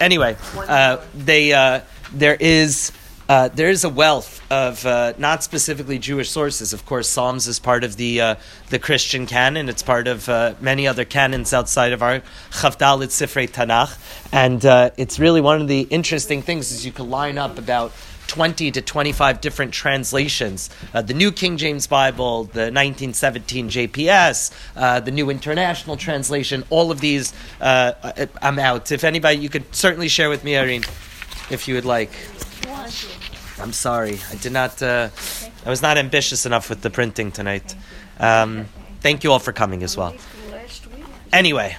Anyway, there is a wealth of not specifically Jewish sources. Of course, Psalms is part of the Christian canon. It's part of many other canons outside of our Chavdal et Sifrei Tanach, and it's really one of the interesting things is you can line up about 20 to 25 different translations. The New King James Bible, the 1917 JPS, the New International Translation, all of these I'm out. If anybody, you could certainly share with me, Irene, if you would like. I'm sorry. I did not, I was not ambitious enough with the printing tonight. Thank you all for coming as well. Anyway,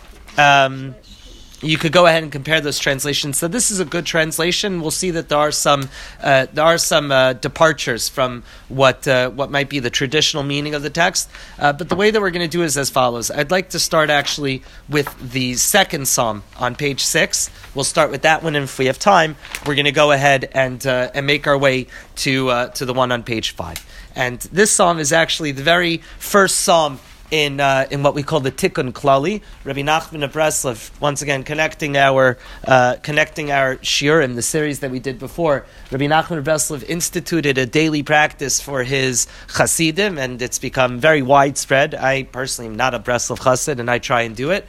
you could go ahead and compare those translations. So this is a good translation. We'll see that there are some departures from what might be the traditional meaning of the text. But the way that we're going to do is as follows. I'd like to start actually with the second psalm on page 6. We'll start with that one, and if we have time, we're going to go ahead and make our way to the one on page 5. And this psalm is actually the very first psalm in what we call the Tikkun Klali. Rabbi Nachman of Breslov, once again connecting our shiurim, the series that we did before. Rabbi Nachman of Breslov instituted a daily practice for his chasidim, and it's become very widespread. I personally am not a Breslov chasid, and I try and do it,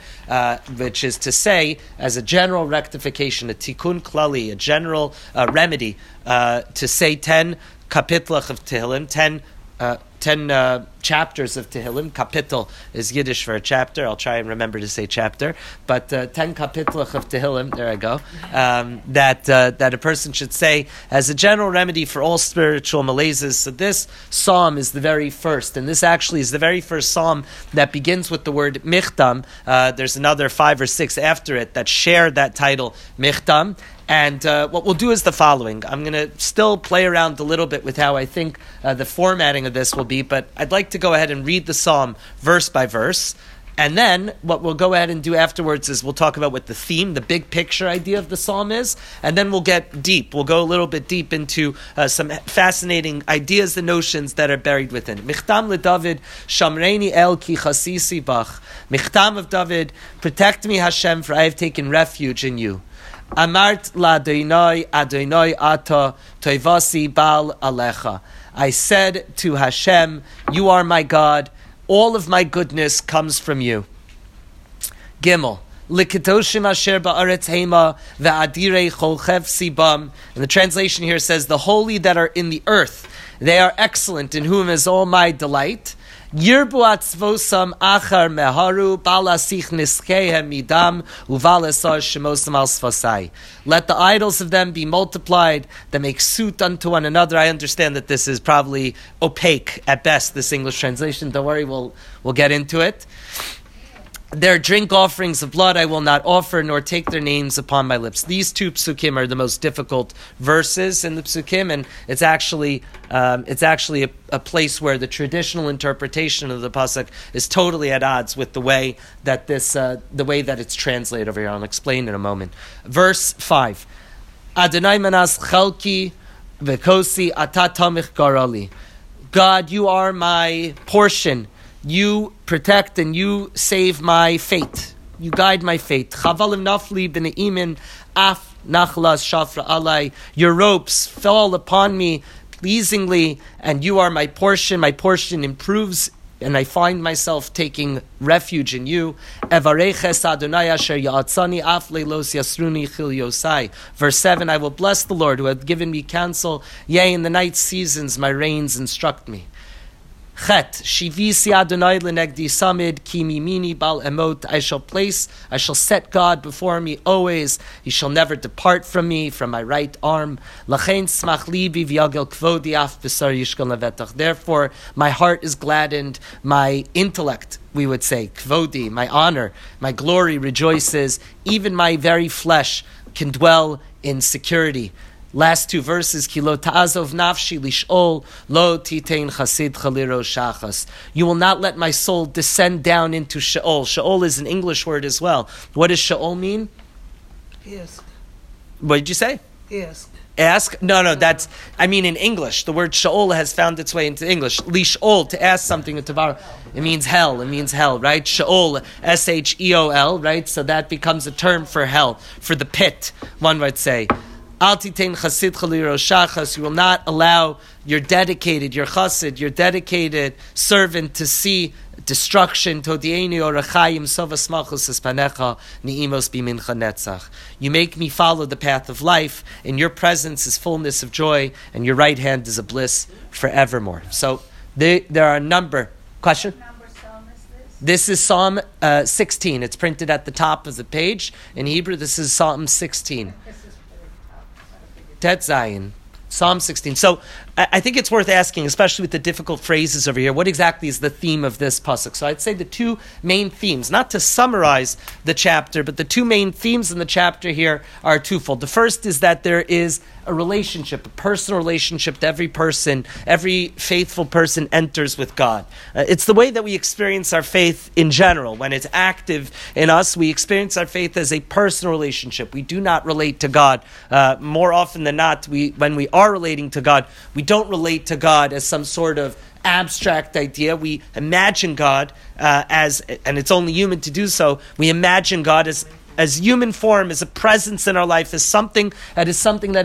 which is to say, as a general rectification, a Tikkun Klali, a general remedy, to say 10 kapitlach of Tehillim, 10 chapters of Tehillim. Kapitel is Yiddish for a chapter. I'll try and remember to say chapter. But 10 kapitlach of Tehillim, there I go, that a person should say as a general remedy for all spiritual malaises. So this psalm is the very first, and this actually is the very first psalm that begins with the word michtam. There's another 5 or 6 after it that share that title, michtam. And what we'll do is the following. I'm going to still play around a little bit with how I think the formatting of this will be, but I'd like to go ahead and read the psalm verse by verse. And then what we'll go ahead and do afterwards is we'll talk about what the theme, the big picture idea of the psalm is, and then we'll get deep. We'll go a little bit deep into some fascinating ideas and notions that are buried within. Michtam le David, shamreini el ki chasisi bach. Michtam of David, protect me Hashem, for I have taken refuge in you. Amart la Adonai, Adonai Atah, Tovasi Bal Alecha. I said to Hashem, you are my God. All of my goodness comes from you. Gimel. Likitoshim asher ba'aretz hema ve'adirei cholchev sibam. And the translation here says, the holy that are in the earth, they are excellent, in whom is all my delight. Yirbu atzvosam achar meharu balasich niskehem midam uvalesar shemosam al sfasai. Let the idols of them be multiplied, that make suit unto one another. I understand that this is probably opaque at best, this English translation. Don't worry, we'll get into it. Their drink offerings of blood I will not offer, nor take their names upon my lips. These two psukim are the most difficult verses in the psukim, and it's actually a place where the traditional interpretation of the pasuk is totally at odds with the way that it's translated over here. I'll explain in a moment. Verse 5: Adonai manas chalki v'kosi atatamich garali. God, you are my portion. You protect and you save my fate. You guide my fate. Chavalim nafli b'ne'imin af nachlas shafra alai. Your ropes fell upon me pleasingly, and you are my portion. My portion improves, and I find myself taking refuge in you. Evareches Adonai asher ya'atzani af leilos yasruni chil yosai. Verse 7, I will bless the Lord who hath given me counsel. Yea, in the night seasons my reins instruct me. Chet, shivisi Adonai lenegdi samid, ki mimini bal emot. I shall set God before me always. He shall never depart from me, from my right arm. Lachein smach libi v'yagel kvodi af b'sar yishkon levetach. Therefore, my heart is gladdened, my intellect, we would say, kvodi, my honor, my glory rejoices. Even my very flesh can dwell in security. Last two verses, ki lo ta'azov nafshi lish'ol, lo titein chasid chaliro shachas. You will not let my soul descend down into Sheol. Sheol is an English word as well. What does Sheol mean? Pierced. What did you say? Ask. Ask? No, that's... I mean, in English, the word Sheol has found its way into English. Lish'ol, to ask something, to borrow. It means hell, right? Sheol, S-H-E-O-L, right? So that becomes a term for hell, for the pit, one would say. Al titein chasidcha liroshachas. You will not allow your dedicated, your chassid, your dedicated servant to see destruction. Todi'eni orachayim sovas machus espanecha ni'imos bimincha netzach. You make me follow the path of life. In your presence is fullness of joy, and your right hand is a bliss forevermore. So there are a number. Question? This is Psalm 16. It's printed at the top of the page. In Hebrew, this is Psalm 16. Tet Zion, Psalm 16. So I think it's worth asking, especially with the difficult phrases over here, what exactly is the theme of this pasuk? So I'd say the two main themes, not to summarize the chapter, but the two main themes in the chapter here are twofold. The first is that there is a relationship, a personal relationship to every person, every faithful person enters with God. It's the way that we experience our faith in general. When it's active in us, we experience our faith as a personal relationship. We do not relate to God. More often than not, when we are relating to God, we don't relate to God as some sort of abstract idea. We imagine God and it's only human to do so, we imagine God as human form, as a presence in our life, as something that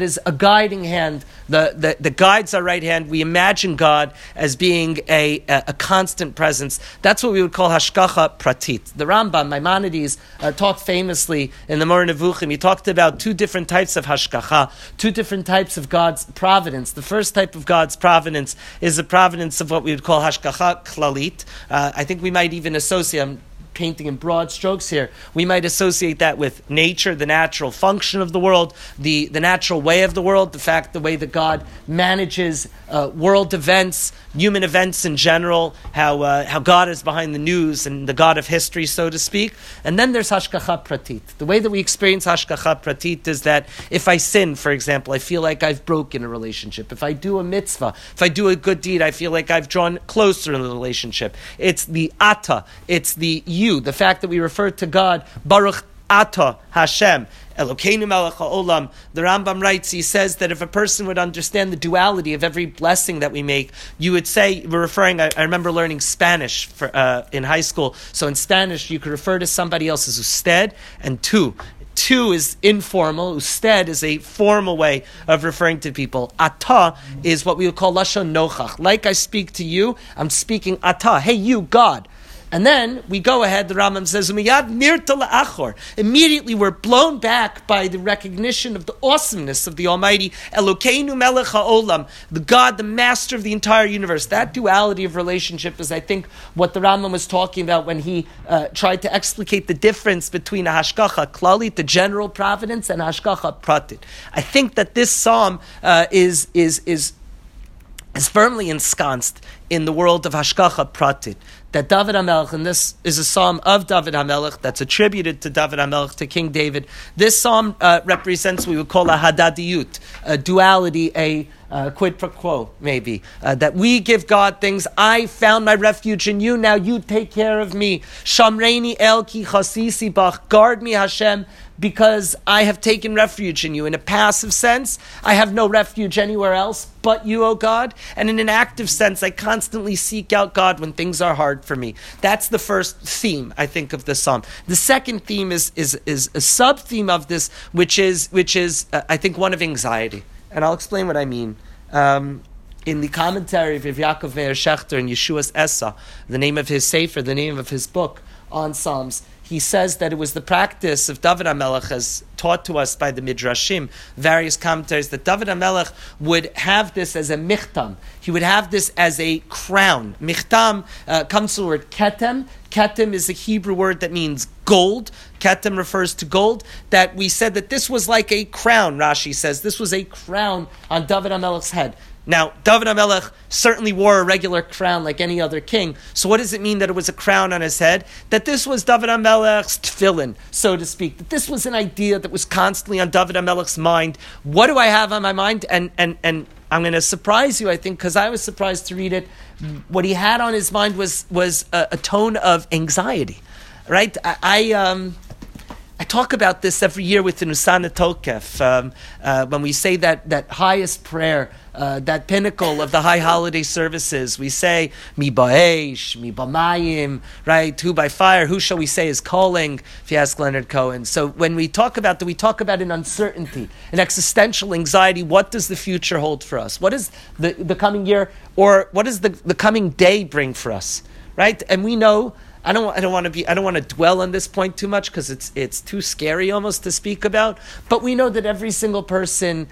is a guiding hand, that guides our right hand. We imagine God as being a constant presence. That's what we would call Hashgacha Pratit. The Rambam, Maimonides, talked famously in the Moreh Nevuchim. He talked about two different types of Hashgacha, two different types of God's providence. The first type of God's providence is the providence of what we would call Hashgacha Klalit. I think we might even associate... painting in broad strokes here, we might associate that with nature, the natural function of the world, the natural way of the world, the way that God manages world events, human events in general, how God is behind the news and the God of history, so to speak. And then there's Hashgacha Pratit. The way that we experience Hashgacha Pratit is that if I sin, for example, I feel like I've broken a relationship. If I do a mitzvah, if I do a good deed, I feel like I've drawn closer in the relationship. It's the Atah, it's the you, the fact that we refer to God, Baruch Atah Hashem, elokeinu melech ha'olam. The Rambam writes, he says that if a person would understand the duality of every blessing that we make, you would say, I remember learning Spanish in high school. So in Spanish, you could refer to somebody else as usted and tú. Tú is informal. Usted is a formal way of referring to people. Atah is what we would call lashon nochach. Like I speak to you, I'm speaking atah. Hey, you, God. And then we go ahead, the Rambam says, immediately we're blown back by the recognition of the awesomeness of the Almighty, elokeinu melech ha'olam, the God, the master of the entire universe. That duality of relationship is, I think, what the Rambam was talking about when he tried to explicate the difference between a hashgacha klalit, the general providence, and hashgacha pratit. I think that this psalm is firmly ensconced in the world of hashgacha pratit. That David HaMelech, and this is a psalm of David HaMelech that's attributed to David HaMelech, to King David. This psalm represents what we would call a hadadiyut, a duality, a quid pro quo, maybe. That we give God things. I found my refuge in you. Now you take care of me. Shamreini el ki chasisi bach. Guard me, Hashem, because I have taken refuge in you. In a passive sense, I have no refuge anywhere else but you, O God. And in an active sense, I constantly seek out God when things are hard for me. That's the first theme, I think, of the psalm. The second theme is a sub-theme of this, which is I think, one of anxiety. And I'll explain what I mean. In the commentary of Yaakov Meir Schechter in Yeshua's Esa, the name of his sefer, the name of his book on Psalms, he says that it was the practice of David HaMelech, as taught to us by the Midrashim, various commentaries, that David HaMelech would have this as a michtam. He would have this as a crown. Michtam comes from the word ketem. Ketem is a Hebrew word that means gold. Ketem refers to gold. That we said that this was like a crown, Rashi says. This was a crown on David HaMelech's head. Now, David HaMelech certainly wore a regular crown like any other king. So what does it mean that it was a crown on his head? That this was David HaMelech's tefillin, so to speak. That this was an idea that was constantly on David HaMelech's mind. What do I have on my mind? And I'm going to surprise you, I think, because I was surprised to read it. What he had on his mind was a tone of anxiety, right? I I talk about this every year with the Nusana Tokef, when we say that highest prayer, that pinnacle of the high holiday services. We say, mi ba'esh, mi ba'mayim, right? Who by fire, who shall we say is calling, if you ask Leonard Cohen. So when we talk about that, we talk about an uncertainty, an existential anxiety. What does the future hold for us? What does the coming year, or what does the coming day bring for us, right? And we know, I don't want to dwell on this point too much because it's too scary almost to speak about, but we know that every single person,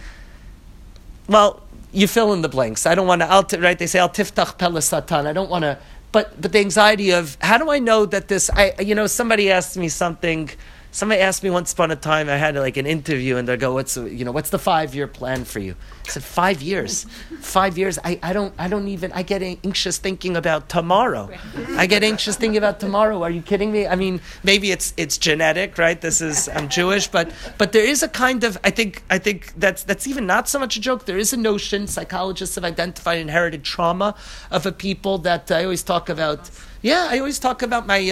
well, you fill in the blanks. I don't want to, right? They say, Al tiftach pele satan. I don't want to, but the anxiety of, how do I know that this, somebody asked me something, somebody asked me once upon a time, I had like an interview and they go, what's the 5-year plan for you? I said, 5 years. 5 years, I get anxious thinking about tomorrow. I get anxious thinking about tomorrow. Are you kidding me? I mean, maybe it's genetic, right? I'm Jewish, but there is a kind of, I think that's even not so much a joke. There is a notion, psychologists have identified inherited trauma of a people that I always talk about. Yeah, I always talk about my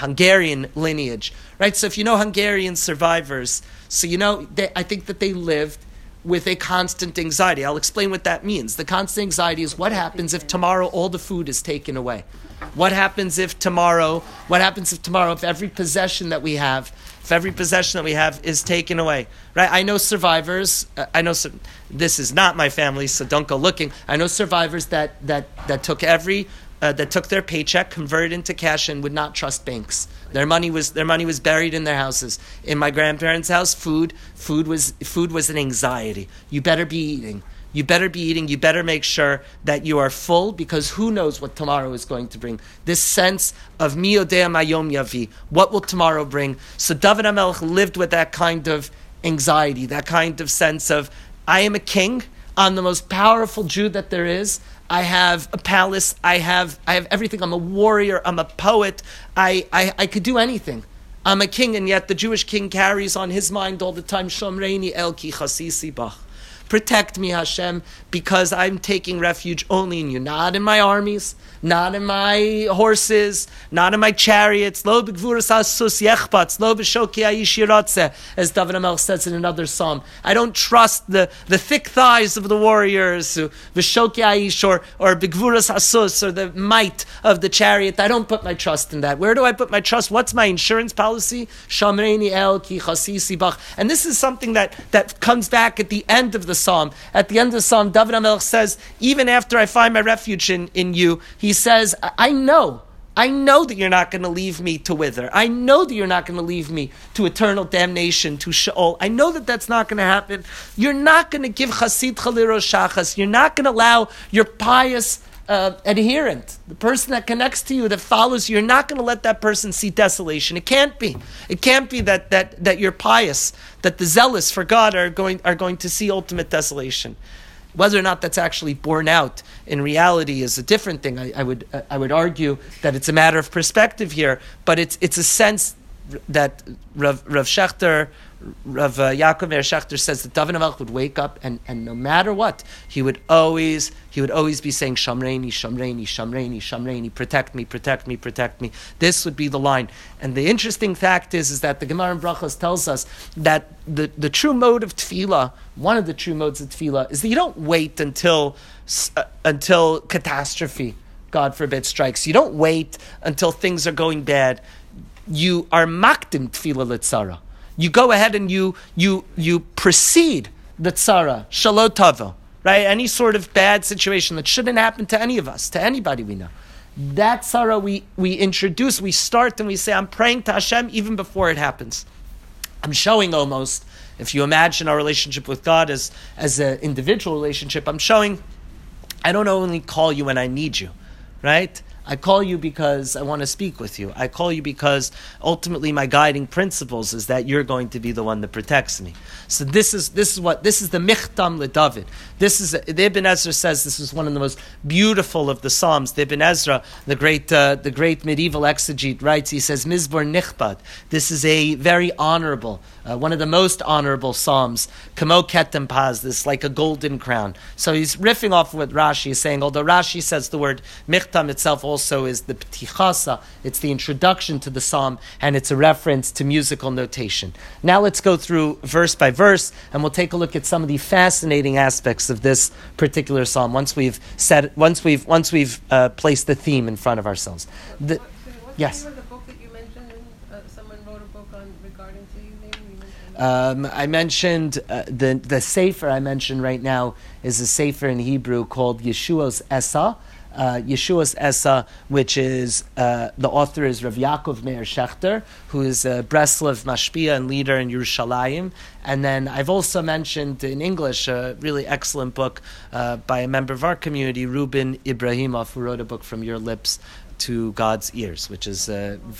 Hungarian lineage, right? So if you know Hungarian survivors, so you know, I think that they lived with a constant anxiety. I'll explain what that means. The constant anxiety is what happens if tomorrow all the food is taken away? What happens if tomorrow, if every possession that we have is taken away, right? I know survivors, this is not my family, so don't go looking. I know survivors that took every, that took their paycheck, converted into cash, and would not trust banks. Their money was buried in their houses. In my grandparents' house, food was an anxiety. You better be eating. You better make sure that you are full, because who knows what tomorrow is going to bring. This sense of mi yodea ma yom yavi, what will tomorrow bring? So David HaMelech lived with that kind of anxiety, that kind of sense of, I am a king. I'm the most powerful Jew that there is. I have a palace. I have everything. I'm a warrior. I'm a poet. I could do anything. I'm a king, and yet the Jewish king carries on his mind all the time, Shomreini el ki chasisi bach. Protect me, Hashem, because I'm taking refuge only in you. Not in my armies, not in my horses, not in my chariots. Lo b'gvuras asus yechpatz, lo b'shoki aish yiratzeh, as David HaMelech says in another psalm. I don't trust the thick thighs of the warriors, b'shoki aish, or b'gvuras asus, or the might of the chariot. I don't put my trust in that. Where do I put my trust? What's my insurance policy? Shamreini el ki chasisi bach. And this is something that comes back at the end of the Psalm. At the end of the Psalm, David HaMelech says, even after I find my refuge in you, he says, I know that you're not going to leave me to wither. I know that you're not going to leave me to eternal damnation, to Sheol. I know that that's not going to happen. You're not going to give chasid chaliro shachas. You're not going to allow your pious adherent, the person that connects to you, that follows you, you're not going to let that person see desolation. It can't be. It can't be that you're pious, that the zealous for God are going to see ultimate desolation. Whether or not that's actually borne out in reality is a different thing. I would argue that it's a matter of perspective here, but it's a sense that Rav Yaakov Meir Schechter says that David HaMelech would wake up and no matter what, he would always be saying, Shamreini, Shamreini, Shamreini, Shamreini, protect me, protect me, protect me. This would be the line. And the interesting fact is that the Gemara in Brachos tells us that the true mode of tefillah, one of the true modes of tefillah, is that you don't wait until catastrophe, God forbid, strikes. You don't wait until things are going bad. You are makdim tefillah l'tzara. You go ahead and you precede the tzara, shelo tavo, right? Any sort of bad situation that shouldn't happen to any of us, to anybody we know. That tzara we introduce, we start and we say, I'm praying to Hashem even before it happens. I'm showing almost, if you imagine our relationship with God as an individual relationship, I'm showing, I don't only call you when I need you, right? I call you because I want to speak with you. I call you because ultimately my guiding principles is that you're going to be the one that protects me. So this is the michtam le David. This is the Ibn Ezra says this is one of the most beautiful of the Psalms. The Ibn Ezra, the great medieval exegete, writes. He says Mizmor Nichbad. This is a very honorable, one of the most honorable Psalms. Kamo Ketem Paz. This is like a golden crown. So he's riffing off what Rashi is saying. Although Rashi says the word michtam itself also is the ptichasa. It's the introduction to the psalm, and it's a reference to musical notation. Now let's go through verse by verse, and we'll take a look at some of the fascinating aspects of this particular psalm. Once we've placed the theme in front of ourselves. Yes. I mentioned the sefer I mentioned right now is a sefer in Hebrew called Yeshua's Esa. Yeshua's Esa, which is the author is Rabbi Yaakov Meir Schechter, who is a Breslov mashpia and leader in Yerushalayim. And then I've also mentioned in English a really excellent book by a member of our community, Ruben Ibrahimov, who wrote a book From Your Lips to God's Ears, which is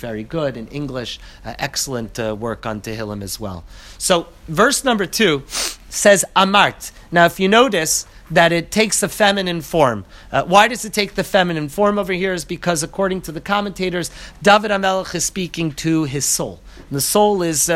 very good in English, excellent work on Tehillim as well. So verse number 2 says Amart. Now if you notice that it takes a feminine form. Why does it take the feminine form over here? Is because according to the commentators, David HaMelech is speaking to his soul. And the soul is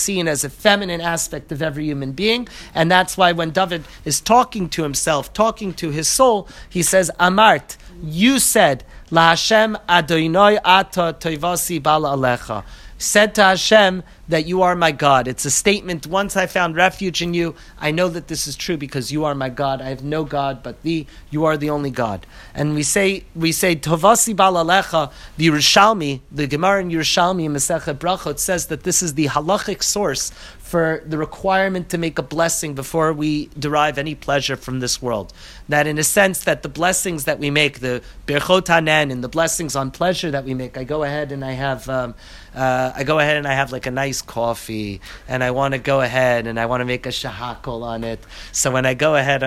seen as a feminine aspect of every human being, and that's why when David is talking to himself, talking to his soul, he says Amart, you said, La Hashem Adonai Atah Tovasi Bal Alecha. Said to Hashem that you are my God. It's a statement, once I found refuge in you, I know that this is true because you are my God. I have no God but thee. You are the only God. And we say, Tovasi Bal Alecha, the Yerushalmi, the Gemara in Yerushalmi, Masechet Brachot, says that this is the halachic source for the requirement to make a blessing before we derive any pleasure from this world. That in a sense that the blessings that we make, the Birchot Hanan and the blessings on pleasure that we make, I go ahead and I have like a nice coffee, and I want to go ahead and I want to make a shahakol on it. So when I go ahead,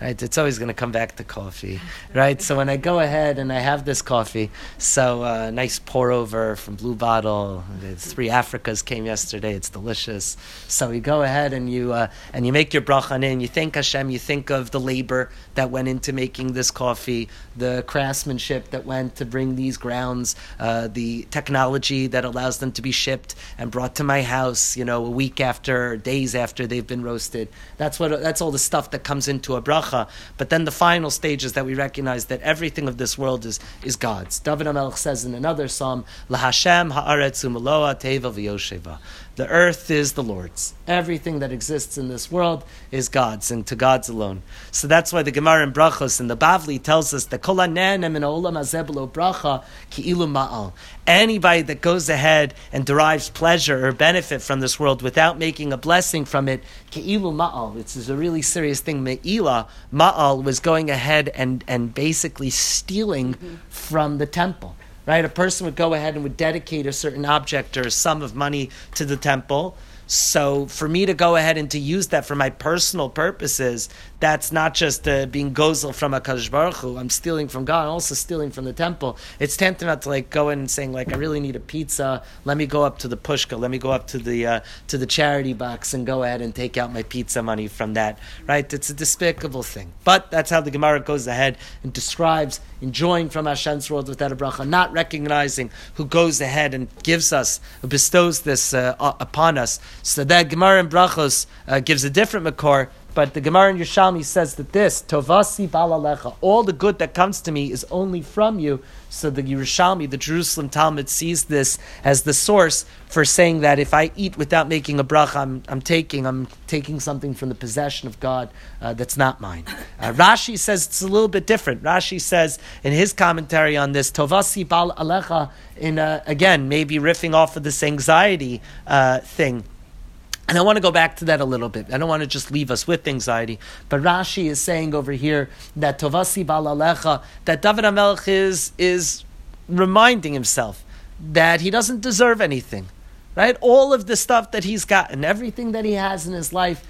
right, it's always going to come back to coffee, right? So when I go ahead and I have this coffee, so nice pour over from Blue Bottle. The 3 Africas came yesterday. It's delicious. So you go ahead and you make your bracha and you thank Hashem. You think of the labor that went into making this coffee, the craftsmanship that went to bring these grounds, the technology that allows them to be shipped and brought to my house, a week after, days after they've been roasted. That's all the stuff that comes into a bracha. But then the final stage is that we recognize that everything of this world is God's. David HaMelech says in another psalm, La Hashem ha'aretz u'meloa teva v'yosheva. The earth is the Lord's. Everything that exists in this world is God's and to God's alone. So that's why the Gemara in Brachos and the Bavli tells us that Kol ha'ne'anem in ha'olam hazeh b'lo bracha ki'ilu ma'al. Anybody that goes ahead and derives pleasure or benefit from this world without making a blessing from it, ki'ilu ma'al. This is a really serious thing. Me'ila, ma'al, was going ahead and basically stealing from the temple. Right, a person would go ahead and would dedicate a certain object or a sum of money to the temple. So for me to go ahead and to use that for my personal purposes, that's not just being gozel from HaKadosh Baruch Hu. I'm stealing from God. I'm also stealing from the temple. It's tantamount to go in and saying I really need a pizza. Let me go up to the pushka. Let me go up to the charity box and go ahead and take out my pizza money from that. Right? It's a despicable thing. But that's how the Gemara goes ahead and describes enjoying from Hashem's world without a bracha, not recognizing who goes ahead and gives us, who bestows this upon us. So that Gemara in Brachos gives a different makor, but the Gemara in Yerushalmi says that this, Tovasi Bal Alecha, all the good that comes to me is only from you. So the Yerushalmi, the Jerusalem Talmud, sees this as the source for saying that if I eat without making a bracha, I'm taking something from the possession of God that's not mine. Rashi says it's a little bit different. Rashi says in his commentary on this, Tovasi Bal Alecha, again, maybe riffing off of this anxiety thing. And I want to go back to that a little bit. I don't want to just leave us with anxiety. But Rashi is saying over here that Tovasi Bal Alecha, that David HaMelech is reminding himself that he doesn't deserve anything, right? All of the stuff that he's gotten, everything that he has in his life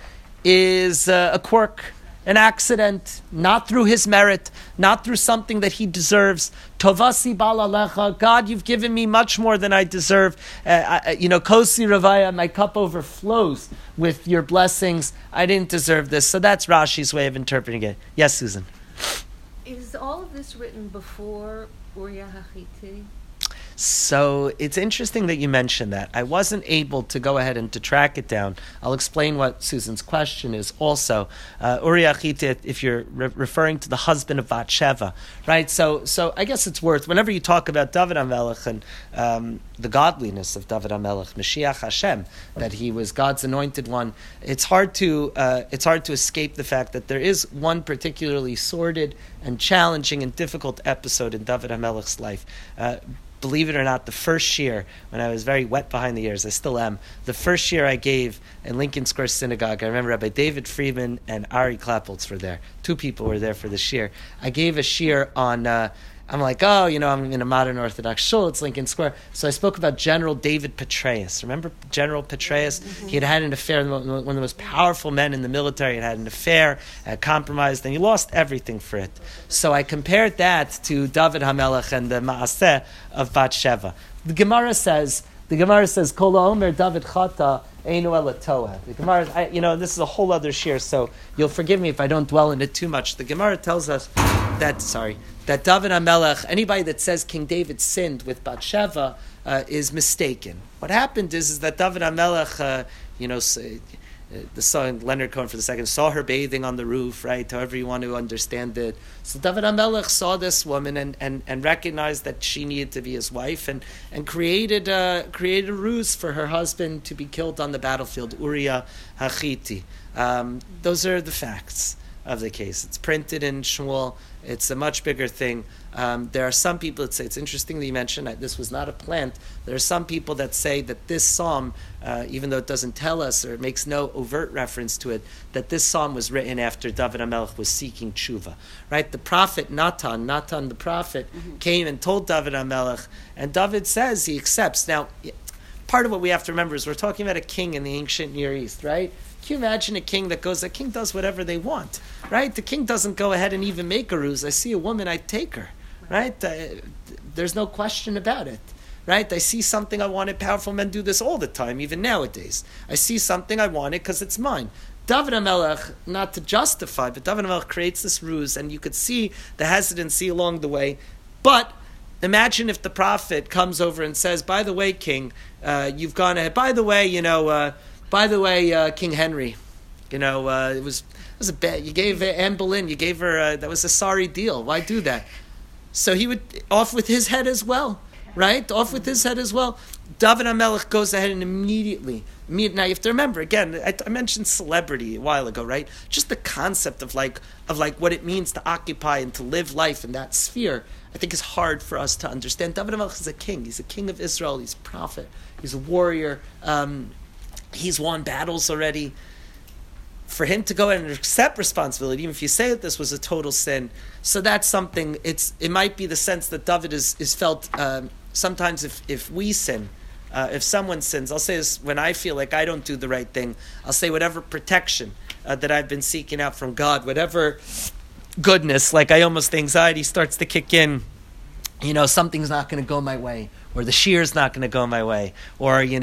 is a quirk, an accident, not through his merit, not through something that he deserves. Tovasi Bal Alecha, God, you've given me much more than I deserve. Kosi Ravaya, my cup overflows with your blessings. I didn't deserve this. So that's Rashi's way of interpreting it. Yes, Susan. Is all of this written before Uriah HaChiti? So it's interesting that you mentioned that. I wasn't able to go ahead and to track it down. I'll explain what Susan's question is also. Uriah HaChiti, if you're referring to the husband of Bat Sheva, right? So I guess it's worth, whenever you talk about David HaMelech and the godliness of David HaMelech, Mashiach Hashem, that he was God's anointed one, it's hard to escape the fact that there is one particularly sordid and challenging and difficult episode in David HaMelech's life. Believe it or not, the first year, when I was very wet behind the ears, I still am, the first year I gave in Lincoln Square Synagogue, I remember Rabbi David Friedman and Ari Klappeltz were there. Two people were there for the shiur. I gave a shiur on... I'm like, I'm in a modern Orthodox shul, it's Lincoln Square. So I spoke about General David Petraeus. Remember General Petraeus? Mm-hmm. He had had an affair, one of the most powerful men in the military had had an affair, had compromised, and he lost everything for it. So I compared that to David HaMelech and the Maaseh of Bat Sheva. The Gemara says, Kol ha'omer David Chata einu ela toa. The Gemara, this is a whole other shiur, so you'll forgive me if I don't dwell in it too much. The Gemara tells us that David HaMelech, anybody that says King David sinned with Bat Sheva is mistaken. What happened is that David HaMelech, the son Leonard Cohen for the second, saw her bathing on the roof, right? However you want to understand it. So David HaMelech saw this woman and recognized that she needed to be his wife and created a ruse for her husband to be killed on the battlefield, Uriah HaChiti. Those are the facts of the case. It's printed in Sheol. It's a much bigger thing. There are some people that say, it's interesting that you mentioned that this was not a plant. There are some people that say that this psalm, even though it doesn't tell us or it makes no overt reference to it, that this psalm was written after David HaMelech was seeking tshuva. Right? The prophet Natan the prophet, came and told David HaMelech, and David says he accepts. Now, part of what we have to remember is we're talking about a king in the ancient Near East, right? Can you imagine a king does whatever they want, right? The king doesn't go ahead and even make a ruse. I see a woman, I take her, right? There's no question about it, right? I see something I wanted. Powerful men do this all the time, even nowadays. I see something I wanted because it's mine. David HaMelech, not to justify, but David HaMelech creates this ruse, and you could see the hesitancy along the way. But imagine if the prophet comes over and says, by the way, king, you've gone ahead. By the way, King Henry, it was a bad. You gave Anne Boleyn, that was a sorry deal. Why do that? So he would off with his head as well, right? Off with his head as well. David HaMelech goes ahead and immediately. Now you have to remember again. I mentioned celebrity a while ago, right? Just the concept of what it means to occupy and to live life in that sphere. I think is hard for us to understand. David HaMelech is a king. He's a king of Israel. He's a prophet. He's a warrior. He's won battles already. For him to go and accept responsibility, even if you say that this was a total sin, so that's something. It might be the sense that David is felt sometimes. If we sin, if someone sins, I'll say this when I feel like I don't do the right thing. I'll say whatever protection that I've been seeking out from God, whatever goodness, like anxiety starts to kick in. Something's not going to go my way. Or the shear's not going to go my way, or I'm going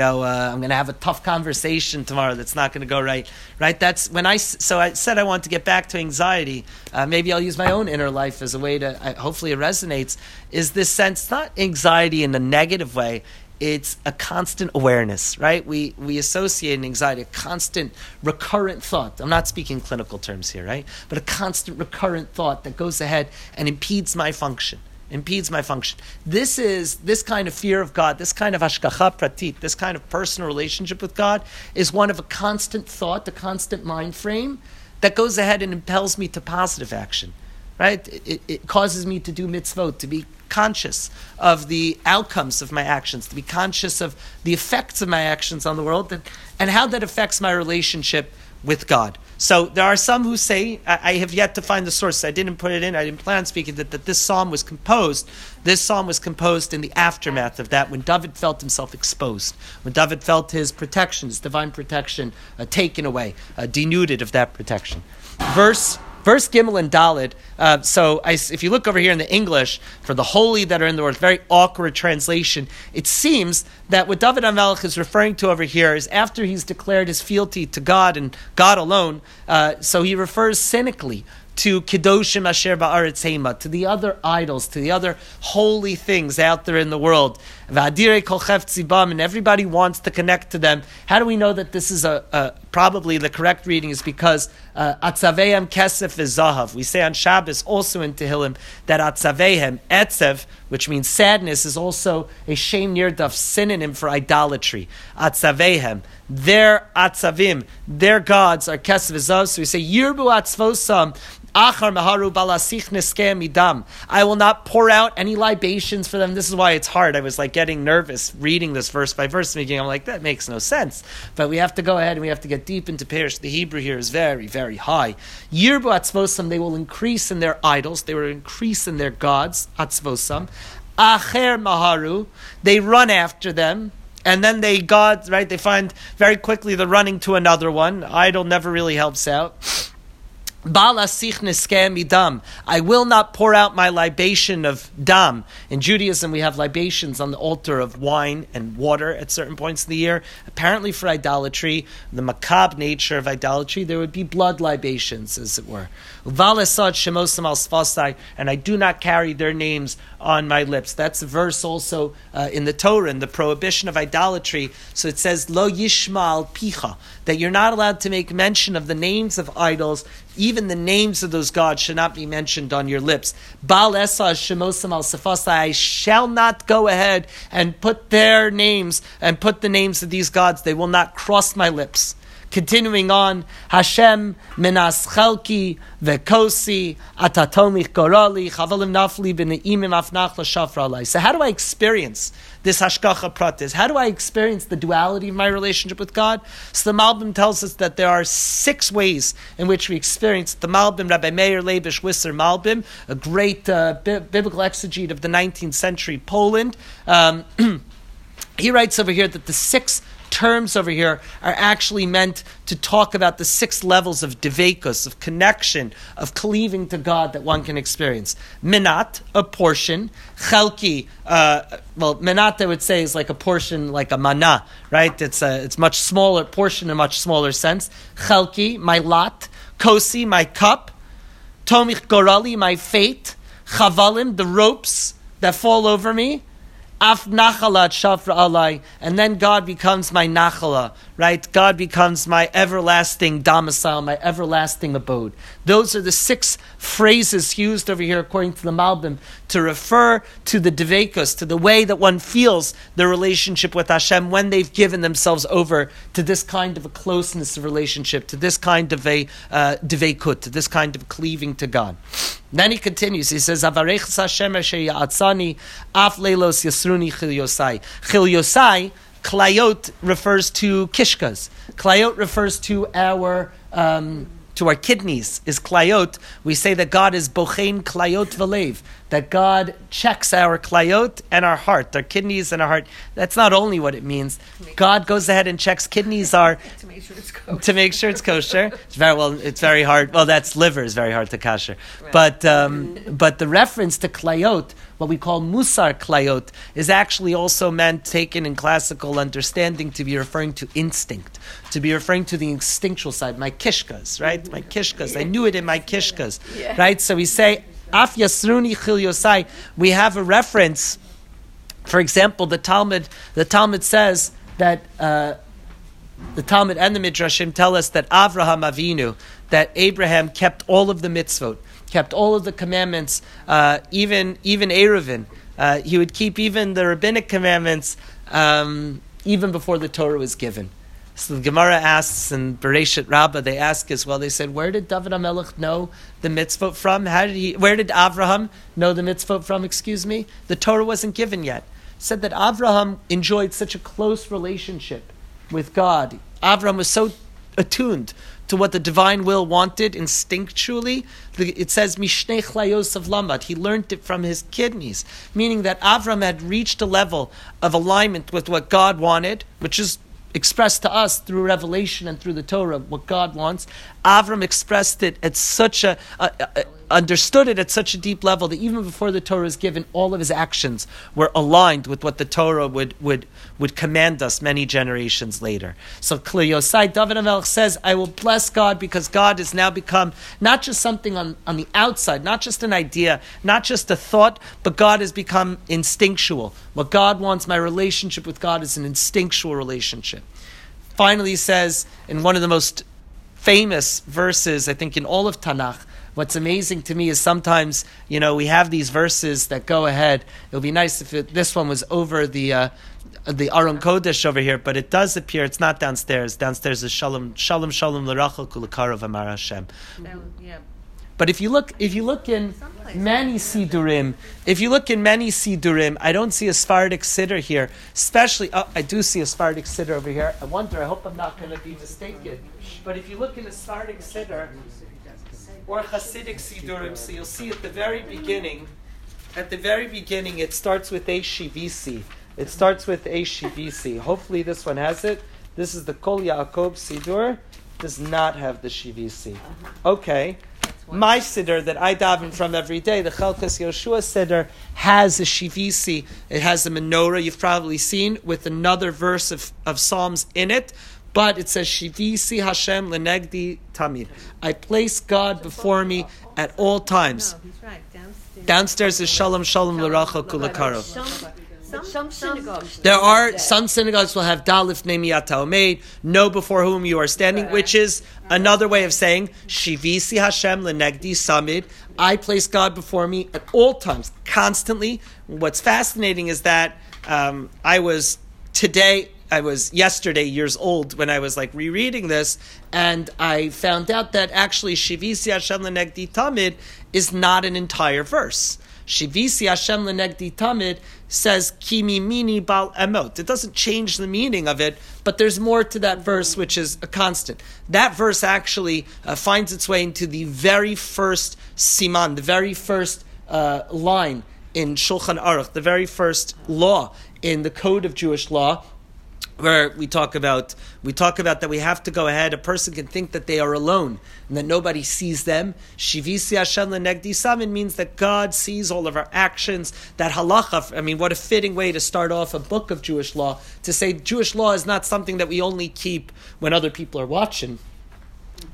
to have a tough conversation tomorrow that's not going to go right. Right? That's when I said I want to get back to anxiety. Maybe I'll use my own inner life as a way to. Hopefully, it resonates. Is this sense not anxiety in a negative way? It's a constant awareness, right? We associate an anxiety, a constant, recurrent thought. I'm not speaking clinical terms here, right? But a constant, recurrent thought that goes ahead and impedes my function. This kind of fear of God, this kind of hashgacha pratit, this kind of personal relationship with God is one of a constant thought, a constant mind frame that goes ahead and impels me to positive action, right? It causes me to do mitzvot, to be conscious of the outcomes of my actions, to be conscious of the effects of my actions on the world and how that affects my relationship with God. So there are some who say, I have yet to find the source, I didn't put it in, I didn't plan on speaking, that this psalm was composed in the aftermath of that, when David felt himself exposed, when David felt his protection, his divine protection, taken away, denuded of that protection. Verse Gimel and Dalet, if you look over here in the English, for the holy that are in the world, very awkward translation, it seems that what David HaMelech is referring to over here is after he's declared his fealty to God and God alone, so he refers cynically to Kedoshim Asher Ba'aretz Heima, to the other idols, to the other holy things out there in the world. V'adirei kol chefetz bam, and everybody wants to connect to them. How do we know that this is probably the correct reading? Is because atzavehem kesef is zahav. We say on Shabbos, also in Tehillim, that atzavehem, etzev, which means sadness, is also a shem nirdaf, synonym for idolatry. Atzavehem, their atzavim, their gods are kesef zahav. So we say yirbu atzvosam, achar meharu balasich neskei midam. I will not pour out any libations for them. This is why it's hard. I was like getting nervous reading this verse by verse, thinking, I'm like, that makes no sense. But we have to go ahead and we have to get deep into Parish. The Hebrew here is very, very high. Yirbu atzvosam, they will increase in their idols. They will increase in their gods, atzvosam. Acher maharu, they run after them. And then they gods, right? They find very quickly they're running to another one. Idol never really helps out. I will not pour out my libation of dam. In Judaism, we have libations on the altar of wine and water at certain points in the year. Apparently for idolatry, the macabre nature of idolatry, there would be blood libations, as it were. And I do not carry their names on my lips. That's a verse also in the Torah, in the prohibition of idolatry. So it says, Lo yishmal picha, that you're not allowed to make mention of the names of idols. Even the names of those gods should not be mentioned on your lips. Bal Esa Shemosam al Safasa, I shall not go ahead and put their names and put the names of these gods. They will not cross my lips. Continuing on, Hashem Minas Chelki Vekosi Atatomich Gorali Chavalim Nafli B'ne'imim Afnach L'Shafra Alai. So how do I experience this Hashgacha Pratit? How do I experience the duality of my relationship with God? So the Malbim tells us that there are 6 ways in which we experience the Malbim, Rabbi Meir Leibish Wisser Malbim, a great biblical exegete of the 19th century Poland. He writes over here that the 6 terms over here are actually meant to talk about the 6 levels of devekos, of connection, of cleaving to God that one can experience. Minat, a portion. Chelki, minat I would say is like a portion, like a mana, right? It's much smaller portion, in a much smaller sense. Chelki, my lot. Kosi, my cup. Tomich gorali, my fate. Chavalim, the ropes that fall over me. Af nachalat shafra alai, and then God becomes my nachala, right? God becomes my everlasting domicile, my everlasting abode. Those are the 6 phrases used over here, according to the Malbim, to refer to the devekos, to the way that one feels the relationship with Hashem when they've given themselves over to this kind of a closeness of relationship, to this kind of a devekut, to this kind of cleaving to God. Then he continues, he says, Avarech Hashem asher ya'atzani, af leilos yasruni chil yosai. Chil yosai, klayot refers to kishkas. Klayot refers to our kidneys, is klayot. We say that God is bochein klayot v'lev, that God checks our klayot and our heart, our kidneys and our heart. That's not only what it means. God goes ahead and checks kidneys are to make sure it's kosher. It's very well. It's very hard. Well, that's liver is very hard to kasher. Right. But the reference to klayot, what we call musar klayot, is actually also meant, taken in classical understanding, to be referring to instinct, to be referring to the instinctual side, my kishkas, right? My kishkas, I knew it in my kishkas, right? So we say, Af yasruni chil yosai, we have a reference, for example, the Talmud says that, the Talmud and the Midrashim tell us that Avraham Avinu, that Abraham kept all of the mitzvot, kept all of the commandments, even Eruvin. He would keep even the rabbinic commandments, even before the Torah was given. So the Gemara asks, and Bereshit Rabbah, they ask as well, they said, where did David HaMelech know the mitzvot from? Where did Avraham know the mitzvot from, The Torah wasn't given yet. It said that Avraham enjoyed such a close relationship with God. Avraham was so attuned to what the divine will wanted instinctually. It says, Mishnei Chlayos of Lamed. He learned it from his kidneys, meaning that Avram had reached a level of alignment with what God wanted, which is expressed to us through revelation and through the Torah, what God wants. Avram expressed it at such a understood it at such a deep level that even before the Torah is given, all of his actions were aligned with what the Torah would command us many generations later. So Kli Yosai, David HaMelech says, I will bless God because God has now become not just something on the outside, not just an idea, not just a thought, but God has become instinctual. What God wants, my relationship with God is an instinctual relationship. Finally, he says, in one of the most famous verses, I think, in all of Tanakh, what's amazing to me is sometimes, you know, we have these verses that go ahead. It would be nice if this one was over the Aron Kodesh over here, but it does appear, it's not downstairs. Downstairs is Shalom L'Rachel Kulakarav Amar Hashem. Yeah. But if you look in many Sidurim, I don't see a Sephardic Siddur here. Especially, I do see a Sephardic Siddur over here. I wonder, I hope I'm not going to be mistaken. But if you look in a Sephardic Siddur or Hasidic Sidurim, so you'll see at the very beginning, it starts with HCVC. Hopefully this one has it. This is the Kol Yaakov Sidur. Does not have the Shivisi. Okay. My Siddur that I daven from every day, the Chelkas Yoshua Siddur, has a Shivisi. It has a menorah, you've probably seen, with another verse of Psalms in it. But it says, Shivisi Hashem lenegdi tamid. I place God before me at all times. No, he's right. Downstairs is Shalom l'Racha Kulakaro. There are some synagogues will have Dalif Nemi Ata Omeid, know before whom you are standing, which is another way of saying Shivisi Hashem lenegdi samid. I place God before me at all times, constantly. What's fascinating is that I was yesterday years old when I was like rereading this, and I found out that actually Shivisi Hashem lenegdi tamid is not an entire verse. Shivisi Hashem lenegdi tamid says kimi mini bal emot. It doesn't change the meaning of it, but there's more to that verse, which is a constant. That verse actually finds its way into the very first siman, the very first line in Shulchan Aruch, the very first law in the Code of Jewish Law, where we talk about that we have to go ahead. A person can think that they are alone and that nobody sees them. Shivisi Hashem lenegdi samid means that God sees all of our actions. That halacha, I mean, what a fitting way to start off a book of Jewish law, to say Jewish law is not something that we only keep when other people are watching.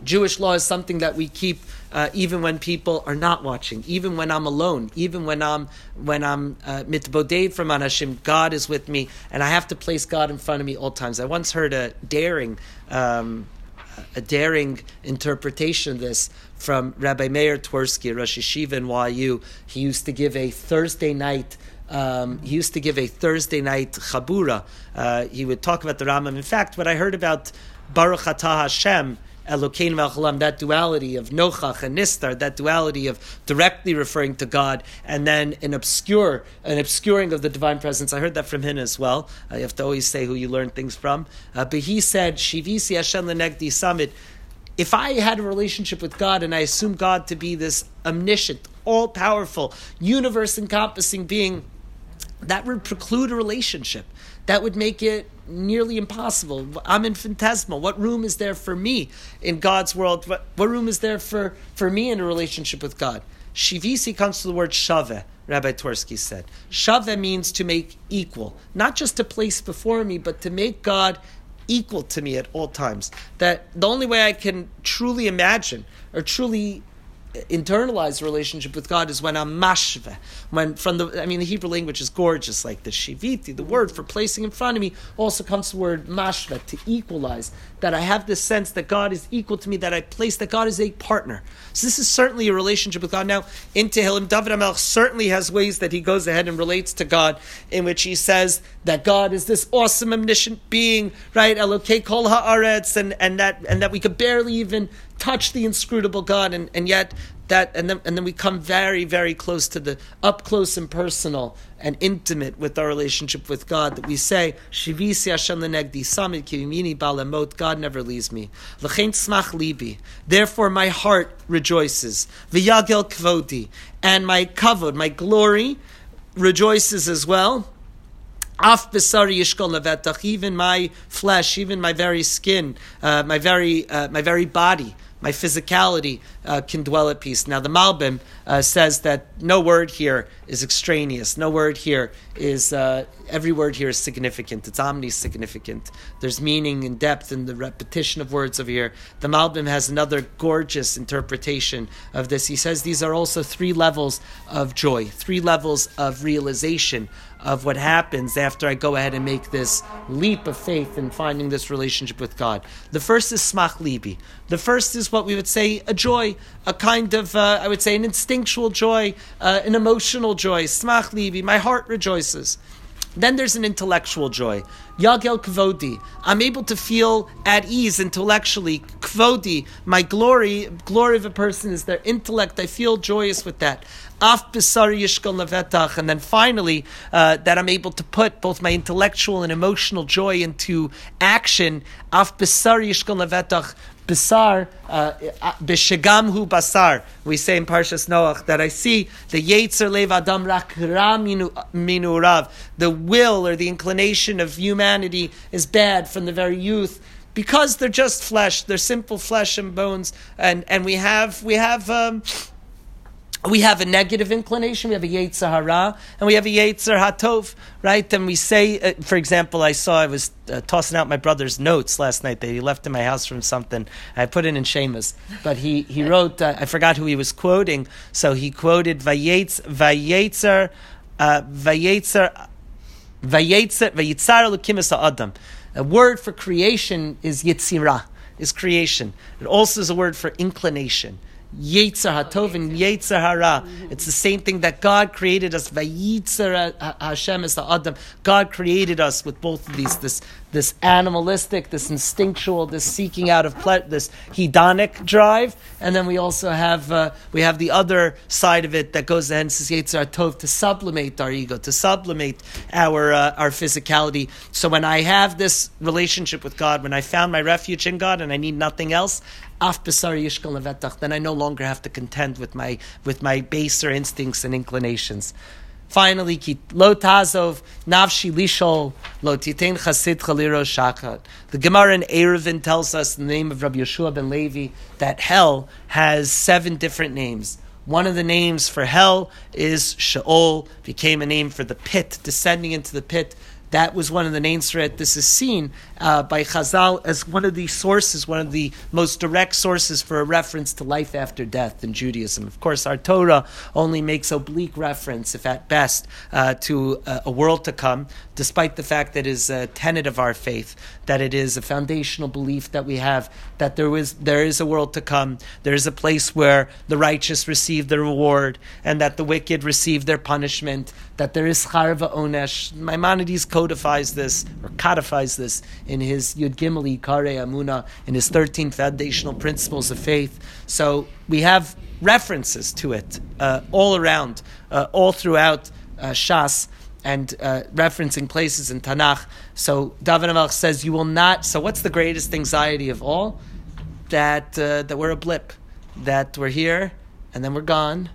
Jewish law is something that we keep even when people are not watching, even when I'm alone, even when I'm mitboded from Hashem. God is with me, and I have to place God in front of me all times. I once heard a daring interpretation of this from Rabbi Meir Twersky, Rosh Yeshiva in YU. He used to give a Thursday night. Chabura. He would talk about the Rambam. In fact, what I heard about Baruch Atah Hashem, elokeinu melech ha'olam, that duality of nochach and nistar, that duality of directly referring to God and then an obscuring of the divine presence. I heard that from him as well. You have to always say who you learn things from. But he said, Shivisi Hashem lenegdi samid. If I had a relationship with God and I assume God to be this omniscient, all-powerful, universe-encompassing being, that would preclude a relationship. That would make it nearly impossible. I'm infinitesimal. What room is there for me in God's world? What room is there for me in a relationship with God? Shivisi comes from the word shaveh, Rabbi Twersky said. Shaveh means to make equal. Not just to place before me, but to make God equal to me at all times. That the only way I can truly imagine or truly internalized relationship with God is when I'm mashveh. The Hebrew language is gorgeous, like the shiviti, the word for placing in front of me, also comes the word mashveh, to equalize. That I have this sense that God is equal to me, that I place, that God is a partner. So this is certainly a relationship with God. Now, in Tehillim, David HaMelech certainly has ways that he goes ahead and relates to God, in which he says that God is this awesome, omniscient being, right? Elokei kol ha'aretz, and that we could barely even touch the inscrutable God, and yet we come very, very close to the up close and personal and intimate with our relationship with God, that we say Shivisi Hashem lenegdi samid kivimini balemot. God never leaves me. L'chein tzmach libi. Therefore, my heart rejoices. V'yagel kvodi, and my kavod, my glory, rejoices as well. Af b'sari yishkol levetach. Even my flesh, even my very skin, my very body my physicality can dwell at peace. Now the Malbim says that no word here is extraneous. No word here is, every word here is significant. It's omnisignificant. There's meaning and depth in the repetition of words over here. The Malbim has another gorgeous interpretation of this. He says these are also three levels of joy, three levels of realization of what happens after I go ahead and make this leap of faith in finding this relationship with God. The first is smach libi. The first is what we would say a joy, a kind of, I would say an instinctual joy, an emotional joy, smach libi, my heart rejoices. Then there's an intellectual joy. Yagel Kvodi. I'm able to feel at ease intellectually. Kvodi, my glory of a person is their intellect. I feel joyous with that. Af Bisari Yishkol Levetach. And then finally, that I'm able to put both my intellectual and emotional joy into action. Af Bisari Yishkol Levetach. Basar, b'shegamhu basar. We say in Parshas Noach that I see the yetzer lev adam rak ra minurav. The will or the inclination of humanity is bad from the very youth, because they're just flesh. They're simple flesh and bones, and we have a negative inclination. We have a yetzer hara and we have a yetzer hatov, right? And we say, for example, I was tossing out my brother's notes last night that he left in my house from something. I put it in Sheamus, but he wrote, I forgot who he was quoting. So he quoted Vayetzar Lukimis Adam. A word for creation is Yetzirah, is creation. It also is a word for inclination. Yetzer HaTov and Yetzer Hara. It's the same thing that God created us. Vayitzer Hashem is the Adam. God created us with both of these. This animalistic, this instinctual, this seeking out of this hedonic drive, and then we also have the other side of it that goes and says Yetzer HaTov to sublimate our ego, to sublimate our physicality. So when I have this relationship with God, when I found my refuge in God, and I need nothing else, Af B'sari Yishkol Levetach, then I no longer have to contend with my baser instincts and inclinations. Finally, lo tazov nafshi lishol lo titein chasidcha lirosh shachar. The Gemara in Eruvin tells us in the name of Rabbi Yeshua ben Levi that hell has 7 different names. One of the names for hell is Sheol, became a name for the pit, descending into the pit. That was one of the names for it. This is seen by Chazal as one of the sources, one of the most direct sources for a reference to life after death in Judaism. Of course, our Torah only makes oblique reference, if at best, to a world to come, despite the fact that it is a tenet of our faith, that it is a foundational belief that we have, that there is a world to come, there is a place where the righteous receive their reward, and that the wicked receive their punishment, that there is Schar Va'onesh. Maimonides codifies this in his Yud Gimel Yikare Amuna, in his 13 foundational principles of faith. So we have references to it all around, all throughout Shas, and referencing places in Tanakh. So David HaMelech says, "You will not." So what's the greatest anxiety of all? That we're a blip, that we're here, and then we're gone,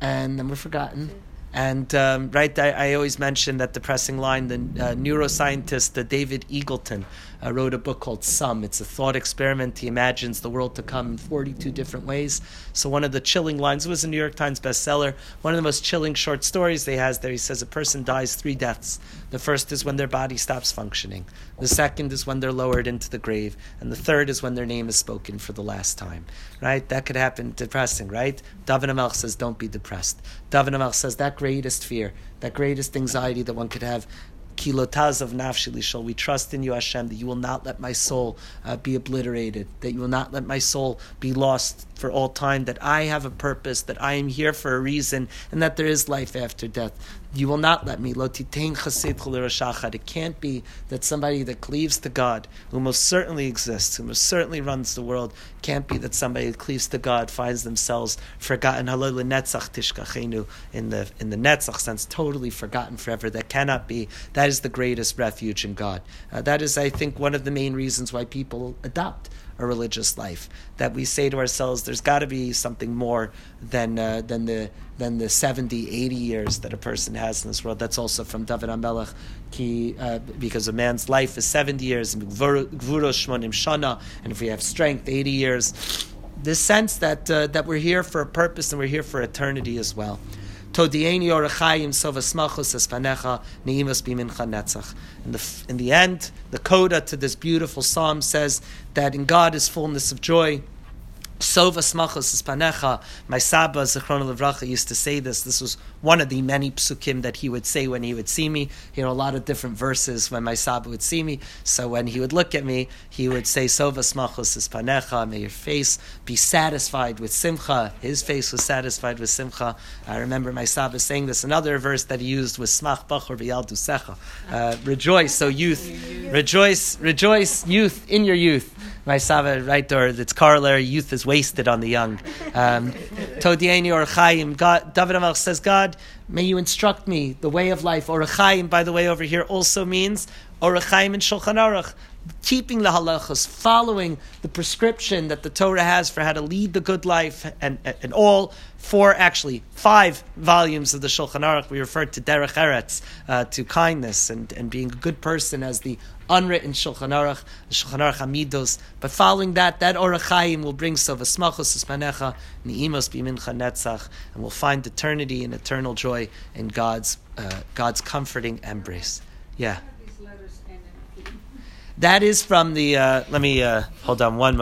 and then we're forgotten. And I always mention that depressing line. The neuroscientist David Eagleton wrote a book called Sum. It's a thought experiment. He imagines the world to come in 42 different ways. So one of the chilling lines, it was a New York Times bestseller, one of the most chilling short stories they has there, he says a person dies 3 deaths. The first is when their body stops functioning. The second is when they're lowered into the grave. And the third is when their name is spoken for the last time. Right? That could happen. Depressing, right? David HaMelech says, don't be depressed. David HaMelech says, that greatest fear, that greatest anxiety that one could have, Kilotaz of nafshi lishol. We trust in you, Hashem, that you will not let my soul be obliterated, that you will not let my soul be lost for all time, that I have a purpose, that I am here for a reason, and that there is life after death. You will not let me. Lo titein chasidcha liroshachad. It can't be that somebody that cleaves to God, who most certainly exists, who most certainly runs the world, can't be that somebody that cleaves to God finds themselves forgotten. Halo lenetzach tishkachenu, in the netzach sense, totally forgotten forever. That cannot be. That is the greatest refuge in God. That is, I think, one of the main reasons why people adopt a religious life, that we say to ourselves, there's got to be something more than the 70, 80 years that a person has in this world. That's also from David HaMelech, because a man's life is 70 years, and if we have strength, 80 years. this sense that that we're here for a purpose and we're here for eternity as well. In the end, the coda to this beautiful psalm says that in God is fullness of joy. Sova smachos is panecha. My Saba, Zichrono Livracha, used to say this. This was one of the many psukim that he would say when he would see me. You know, a lot of different verses when my Saba would see me. So when he would look at me, he would say, Sova smachos is panecha. May your face be satisfied with simcha. His face was satisfied with simcha. I remember my Saba saying this. Another verse that he used was, Smach bachor v'yal dusecha. Rejoice, O youth. Rejoice, youth, in your youth. My Saba, right, or its corollary, youth is wasted on the young. Todieni or Chaim, God, David HaMelech says, God, may you instruct me the way of life. Or Chaim, by the way, over here also means Or Chaim and Shulchan Aruch, keeping the halachos, following the prescription that the Torah has for how to lead the good life, and all five volumes of the Shulchan Aruch. We refer to derech eretz, to kindness and being a good person as the unwritten Shulchan Aruch Hamidos, but following that Orach Chaim will bring Sova Smachos Ispanecha, Ni'imos B'mincha Netzach, and we'll find eternity and eternal joy in God's comforting embrace. Yeah. That is from the, let me hold on one moment.